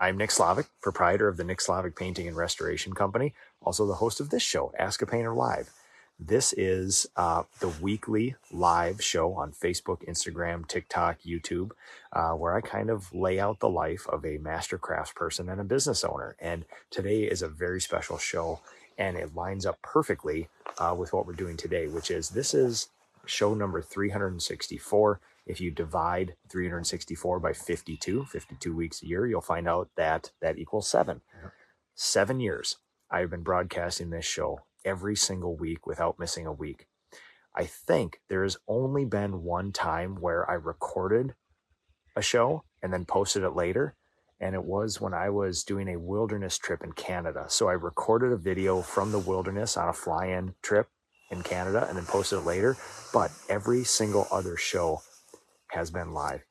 I'm Nick Slavik, proprietor of the Nick Slavik Painting and Restoration Company, also the host of this show, Ask a Painter Live. This is the weekly live show on Facebook, Instagram, TikTok, YouTube, where I kind of lay out the life of a master craftsperson and a business owner. And today is a very special show, and it lines up perfectly with what we're doing today, which is this is show number 364. If you divide 364 by 52 weeks a year, you'll find out that that equals 7. Yeah. 7 years I've been broadcasting this show every single week without missing a week. I think there has only been one time where I recorded a show and then posted it later. And it was when I was doing a wilderness trip in Canada. So I recorded a video from the wilderness on a fly-in trip in Canada and then posted it later. But every single other show has been live.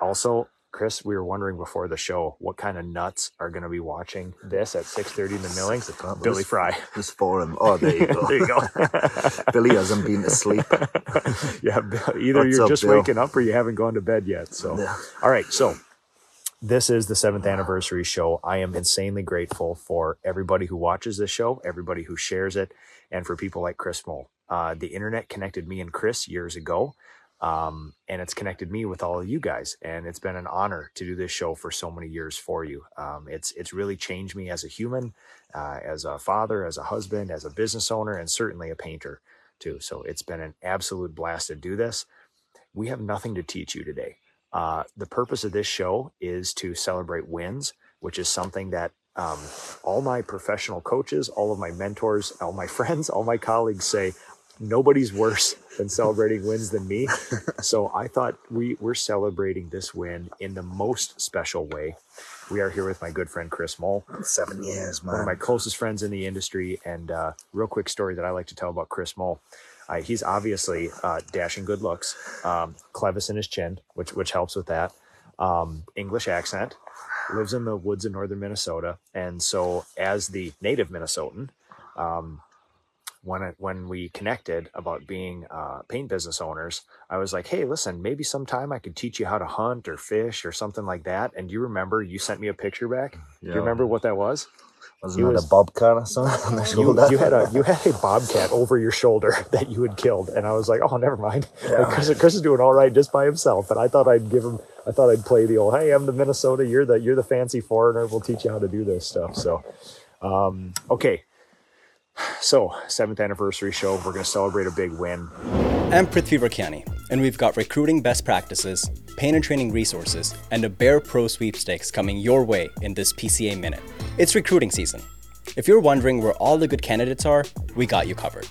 Also, Chris, we were wondering before the show what kind of nuts are going to be watching this at 6:30 in the milling. Billy Fry. There's 4 of them. Oh, there you go. There you go. Billy hasn't been asleep. Yeah, either What's you're up, just Bill? Waking up or you haven't gone to bed yet. So, yeah. All right. So this is the 7th anniversary show. I am insanely grateful for everybody who watches this show, everybody who shares it, and for people like Chris Moll. The internet connected me and Chris years ago. And it's connected me with all of you guys, and it's been an honor to do this show for so many years for you. It's really changed me as a human, as a father, as a husband, as a business owner, and certainly a painter too. So it's been an absolute blast to do this. We have nothing to teach you today. The purpose of this show is to celebrate wins, which is something that all my professional coaches, all of my mentors, all my friends, all my colleagues say, nobody's worse than celebrating wins than me. So I thought we're celebrating this win in the most special way. We are here with my good friend, Chris Moll. 7 years, man. One of my closest friends in the industry. And real quick story that I like to tell about Chris Moll. He's obviously dashing good looks, clevis in his chin, which helps with that. English accent, lives in the woods in northern Minnesota. And so as the native Minnesotan, when we connected about being paint business owners, I was like, hey, listen, maybe sometime I could teach you how to hunt or fish or something like that. And you remember you sent me a picture back? Yeah. Do you remember what that was? Wasn't it a bobcat or something on the shoulder? You had a bobcat over your shoulder that you had killed. And I was like, oh, never mind. Yeah. Like, Chris is doing all right just by himself. And I thought I'd give him, I thought I'd play the old, hey, I'm the Minnesota, you're the fancy foreigner, we'll teach you how to do this stuff. So, okay. So, 7th anniversary show, we're going to celebrate a big win. I'm Prithvi Rakhiani, and we've got recruiting best practices, painter training resources, and a BEAR Pro sweepstakes coming your way in this PCA Minute. It's recruiting season. If you're wondering where all the good candidates are, we got you covered.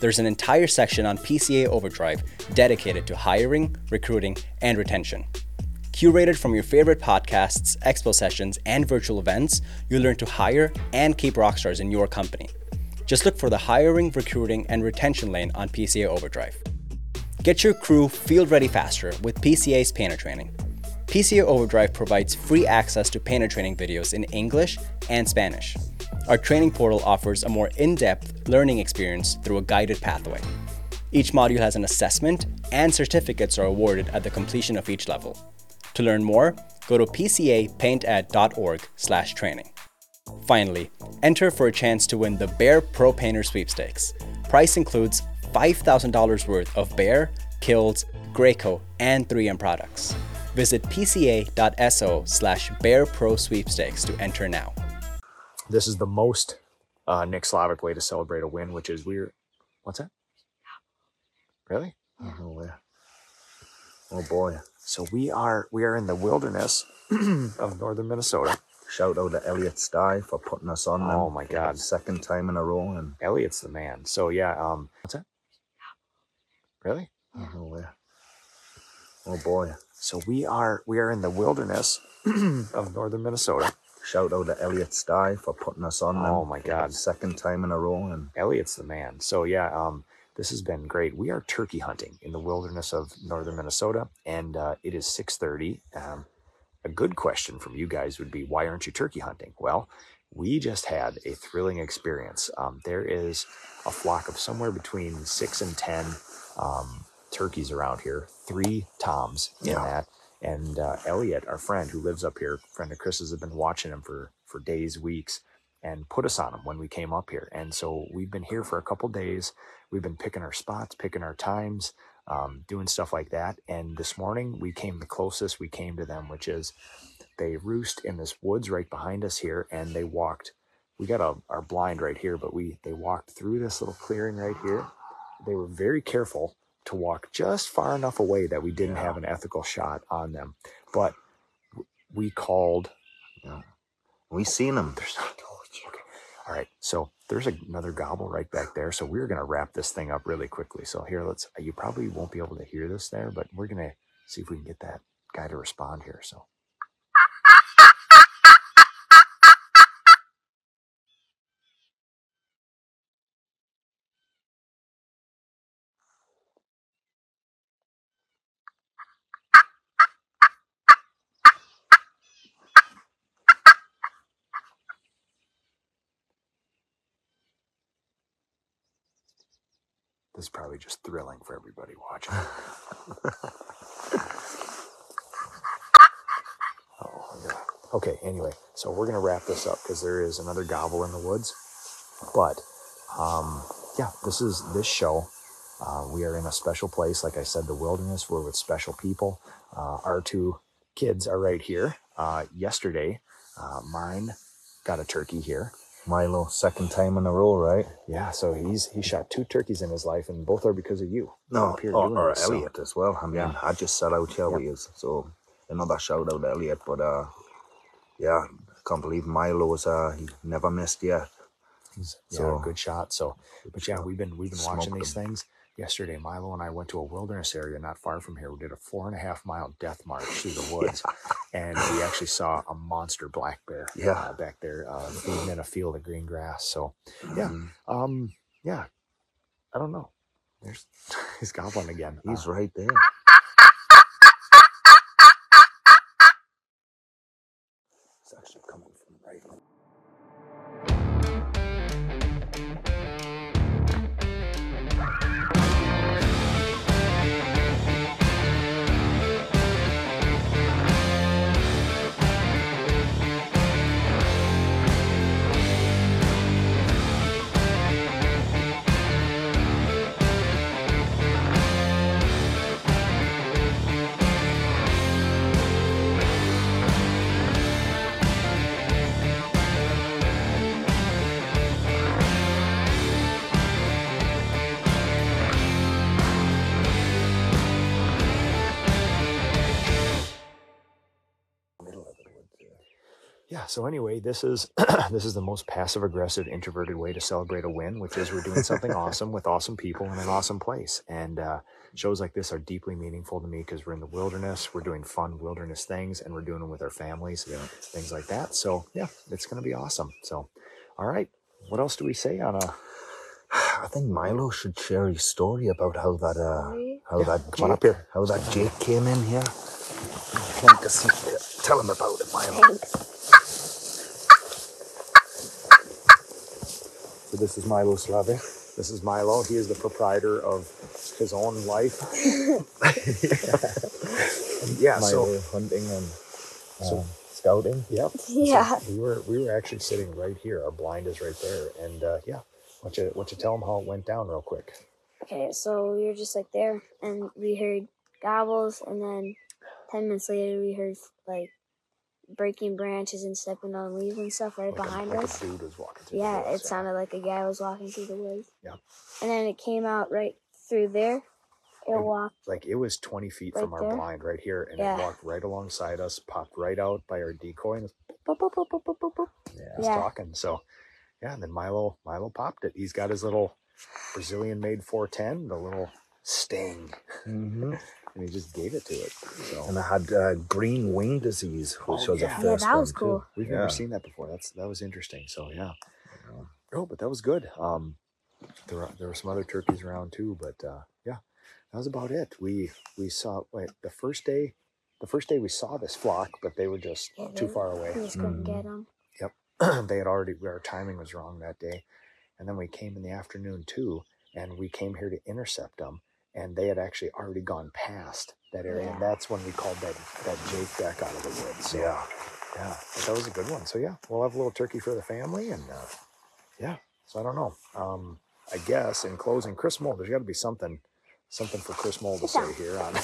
There's an entire section on PCA Overdrive dedicated to hiring, recruiting, and retention. Curated from your favorite podcasts, expo sessions, and virtual events, you'll learn to hire and keep rockstars in your company. Just look for the hiring, recruiting, and retention lane on PCA Overdrive. Get your crew field ready faster with PCA's painter training. PCA Overdrive provides free access to painter training videos in English and Spanish. Our training portal offers a more in-depth learning experience through a guided pathway. Each module has an assessment, and certificates are awarded at the completion of each level. To learn more, go to pcapainted.org/training. Finally, enter for a chance to win the BEAR Pro Painter Sweepstakes. Price includes $5,000 worth of BEAR, Kills, Graco, and 3M products. Visit pca.so/BEAR Pro Sweepstakes to enter now. This is the most Nick Slavik way to celebrate a win, which is weird. What's that? Really? Oh, yeah. Oh boy. So we are in the wilderness of northern Minnesota. Shout out to Elliot Sky for putting us on. Oh my God! Second time in a row, and Elliot's the man. So yeah, what's that? Really? Oh yeah. Oh boy! So we are in the wilderness of northern Minnesota. shout out to Elliot Sky for putting us on. Oh my God. Second time in a row. And Elliot's the man. So yeah, this has been great. We are turkey hunting in the wilderness of northern Minnesota, and it is 6:30. A good question from you guys would be, why aren't you turkey hunting? Well, we just had a thrilling experience. There is a flock of somewhere between 6 and 10 turkeys around here, 3 toms in that. And Elliot, our friend who lives up here, friend of Chris's, has been watching him for days, weeks, and put us on him when we came up here. And so we've been here for a couple days. We've been picking our spots, picking our times, doing stuff like that. And this morning we came the closest we came to them, which is they roost in this woods right behind us here, and they walked. We got our blind right here, but they walked through this little clearing right here. They were very careful to walk just far enough away that we didn't have an ethical shot on them. But we called. We seen them. There's not okay. All right. So there's another gobble right back there. So we're going to wrap this thing up really quickly. So here, you probably won't be able to hear this there, but we're going to see if we can get that guy to respond here. So. This is probably just thrilling for everybody watching. Okay, anyway, so we're going to wrap this up because there is another gobble in the woods. But, yeah, this show. We are in a special place. Like I said, the wilderness. We're with special people. Our 2 kids are right here. Yesterday, mine got a turkey here. Milo, second time in a row, right? Yeah, so he shot 2 turkeys in his life, and both are because of you. No, or this, Elliot as well. I mean, I just set out here with us, so another shout out to Elliot. But yeah, I can't believe Milo's he never missed yet. He's a good shot. So, but yeah, we've been watching these things. Yesterday, Milo and I went to a wilderness area not far from here. We did a 4.5-mile death march through the woods, and we actually saw a monster black bear back there feeding in a field of green grass. So, yeah, I don't know. He's gobbling again. He's right there. It's actually coming from right now. So anyway, this is the most passive-aggressive, introverted way to celebrate a win, which is we're doing something awesome with awesome people in an awesome place. And shows like this are deeply meaningful to me because we're in the wilderness, we're doing fun wilderness things, and we're doing them with our families, things like that. So yeah, it's going to be awesome. So, all right, what else do we say on a... I think Milo should share his story about how that Jake came in here. Tell him about it, Milo. Thanks. So this is Milo Slavik. This is Milo. He is the proprietor of his own life. Milo, so hunting and scouting. Yep. Yeah. So we were actually sitting right here. Our blind is right there. And why don't you tell them how it went down real quick? Okay, so we were just like there, and we heard gobbles, and then 10 minutes later we heard like breaking branches and stepping on leaves and stuff behind us. A dude was walking through the woods, it sounded like a guy was walking through the woods. Yeah. And then it came out right through there. It walked. Like it was 20 feet right from our blind right here, and it walked right alongside us, popped right out by our decoy, and it was boop, boop, boop, boop, boop, boop. Yeah, it was talking. So, yeah, and then Milo popped it. He's got his little Brazilian-made 410, the little sting. Mm-hmm. and he just gave it to it. So. And I had green wing disease, which was a first that was cool. Too. We've never seen that before. That was interesting. So yeah. Oh, but that was good. There were some other turkeys around too, but yeah, that was about it. We saw the first day we saw this flock, but they were just too far away. We just couldn't get them. Yep, our timing was wrong that day, and then we came in the afternoon too, and we came here to intercept them, and they had actually already gone past that area, and that's when we called that Jake back out of the woods. So, yeah, but that was a good one. So yeah, we'll have a little turkey for the family, and yeah. So I don't know. I guess in closing, Chris Moll, there's got to be something for Chris Moll to say here on.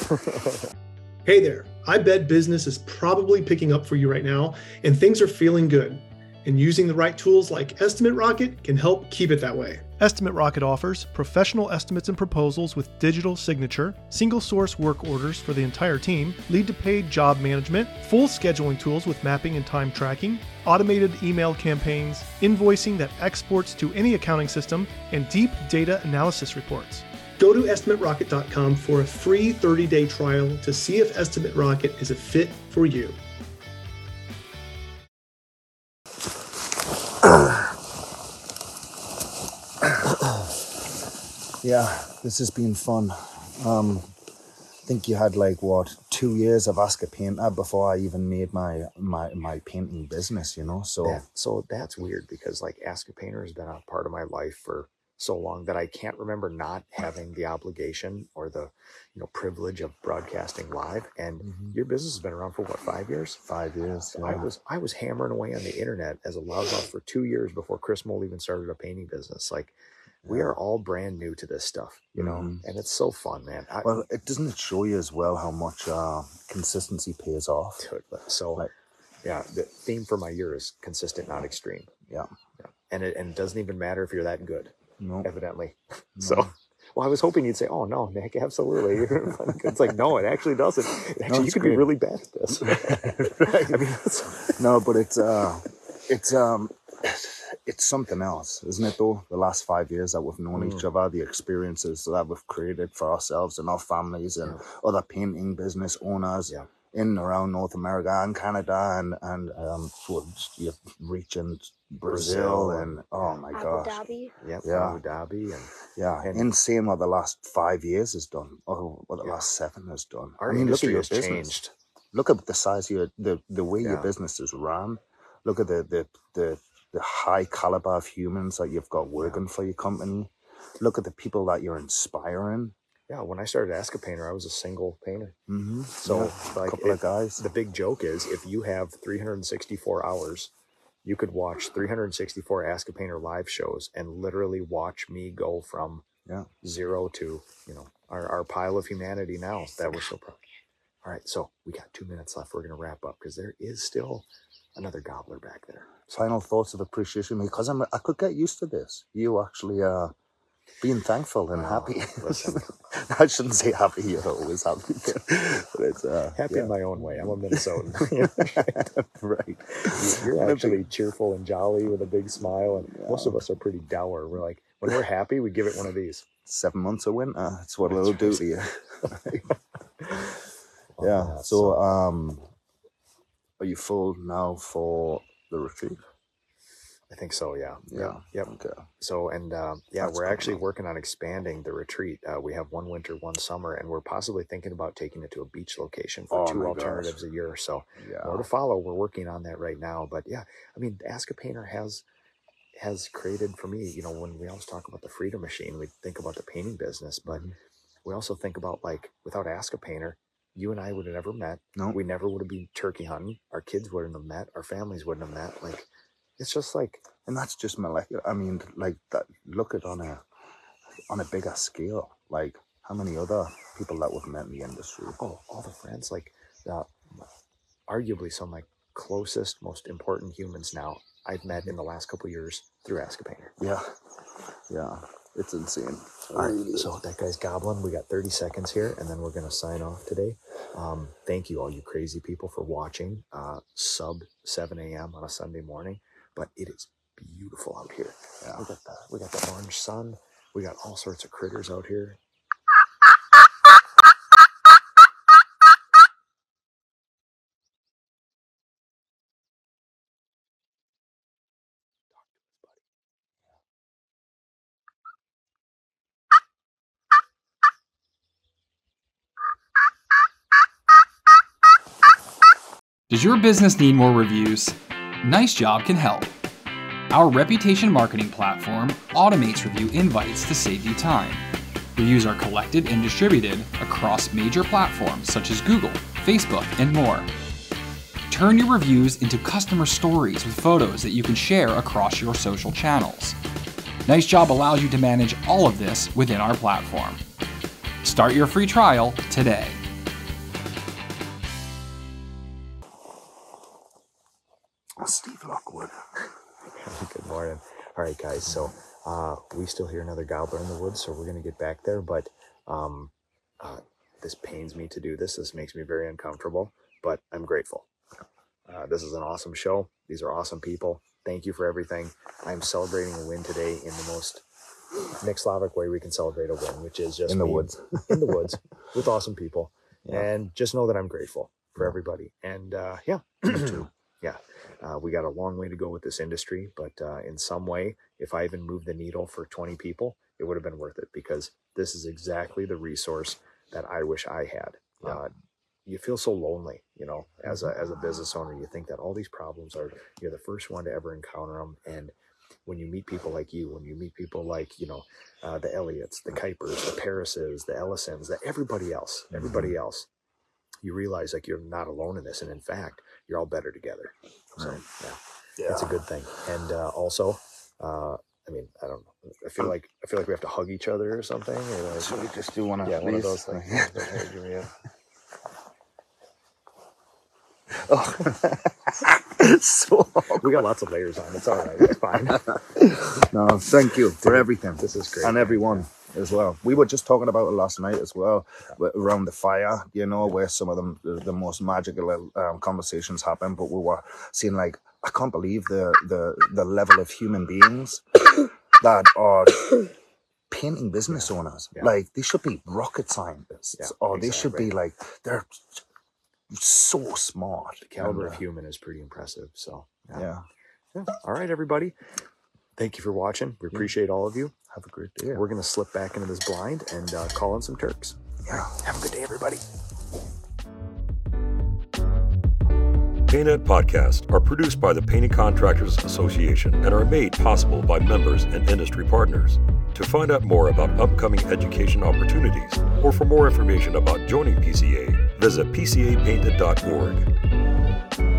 Hey there, I bet business is probably picking up for you right now and things are feeling good. And using the right tools like Estimate Rocket can help keep it that way. Estimate Rocket offers professional estimates and proposals with digital signature, single source work orders for the entire team, lead to paid job management, full scheduling tools with mapping and time tracking, automated email campaigns, invoicing that exports to any accounting system, and deep data analysis reports. Go to EstimateRocket.com for a free 30-day trial to see if Estimate Rocket is a fit for you. Yeah, this has been fun. I think you had 2 years of Ask a Painter before I even made my painting business, you know? So so that's weird because Ask a Painter has been a part of my life for so long that I can't remember not having the obligation or the privilege of broadcasting live. And your business has been around for what, 5 years? 5 years. Yeah. I was hammering away on the internet as a loud mouth for 2 years before Chris Moll even started a painting business. We are all brand new to this stuff, you know, and it's so fun, man. Doesn't it show you as well how much consistency pays off? So, the theme for my year is consistent, not extreme. Yeah. And it doesn't even matter if you're that good, evidently. No. So, I was hoping you'd say, oh, no, Nick, absolutely. It's no, it actually doesn't. You could be really bad at this. I mean, no, but it's something else, isn't it, though? The last 5 years that we've known each other, the experiences that we've created for ourselves and our families and other painting business owners in and around North America and Canada and you're reaching Brazil and, oh, my gosh. Abu Dhabi. Yep, yeah, Abu Dhabi. And insane what the last 5 years has done, or what the last 7 has done. Our industry has changed. Look at the size of the way your business is run. Look at the high caliber of humans that you've got working for your company. Look at the people that you're inspiring. Yeah, when I started Ask a Painter, I was a single painter. Mm-hmm. So a couple of guys. The big joke is if you have 364 hours, you could watch 364 Ask a Painter live shows and literally watch me go from zero to our pile of humanity now that we're so proud. All right, so we got 2 minutes left. We're going to wrap up because there is still another gobbler back there. Final thoughts of appreciation, because I could get used to this. You actually being thankful and happy. Listen, I shouldn't say happy. You're always happy. But it's, happy in my own way. I'm a Minnesotan. Right. You're actually cheerful and jolly with a big smile. And most of us are pretty dour. We're when we're happy, we give it one of these. 7 months of winter. That's what it'll do to you. Are you full now for the retreat? I think so, yeah. Okay. So, we're actually working on expanding the retreat. We have one winter, one summer, and we're possibly thinking about taking it to a beach location for 2 alternatives a year. So more to follow. We're working on that right now. But Ask a Painter has created for me, when we always talk about the freedom machine, we think about the painting business, but we also think about without Ask a Painter, you and I would have never met. No. We never would have been turkey hunting. Our kids wouldn't have met. Our families wouldn't have met. It's just and that's just molecular. I mean, that, look at on a bigger scale. How many other people that we've met in the industry? Oh, all the friends. Arguably some of my closest, most important humans now I've met in the last couple of years through Ask a Painter. Yeah. It's insane. All right, so that guy's gobbling. We got 30 seconds here, and then we're going to sign off today. Thank you, all you crazy people, for watching. Sub 7 a.m. on a Sunday morning. But it is beautiful out here. Yeah. We got the orange sun. We got all sorts of critters out here. Does your business need more reviews? NiceJob can help. Our reputation marketing platform automates review invites to save you time. Reviews are collected and distributed across major platforms such as Google, Facebook, and more. Turn your reviews into customer stories with photos that you can share across your social channels. NiceJob allows you to manage all of this within our platform. Start your free trial today. Steve Lockwood. Good morning. All right, guys. So we still hear another gobbler in the woods, so we're going to get back there. But this pains me to do this. This makes me very uncomfortable, but I'm grateful. This is an awesome show. These are awesome people. Thank you for everything. I'm celebrating a win today in the most Nick Slavik way we can celebrate a win, which is just in the woods. In the woods with awesome people. Yeah. And just know that I'm grateful for everybody. And yeah. Yeah, we got a long way to go with this industry, but in some way, if I even moved the needle for 20 people, it would have been worth it, because this is exactly the resource that I wish I had. Yeah. You feel so lonely, you know, as a business owner. You think that all these problems are, you're the first one to ever encounter them. And when you meet people like you, when you meet people like, you know, the Elliots, the Kuipers, the Parises, the Ellisons, the everybody else, you realize like you're not alone in this. And in fact, you're all better together. So yeah, that's a good thing. And also, I mean, I don't know. I feel like we have to hug each other or something. Or should we just do one of those things? Oh, so we got lots of layers on. It's all right. It's fine. No, thank you for everything. This is great, and everyone as well. We were just talking about it last night as well, around the fire, you know, where some of the most magical conversations happen. But we were seeing, like, I can't believe the level of human beings that are painting business owners. Yeah. Like, they should be rocket scientists, or they should be like, they're so smart. The caliber of human is pretty impressive. So yeah. All right, everybody. Thank you for watching. We appreciate all of you. Have a great day. We're going to slip back into this blind and call in some Turks. Yeah. Have a good day, everybody. PayNet podcasts are produced by the Painting Contractors Association and are made possible by members and industry partners. To find out more about upcoming education opportunities or for more information about joining PCA, visit pcapainted.org.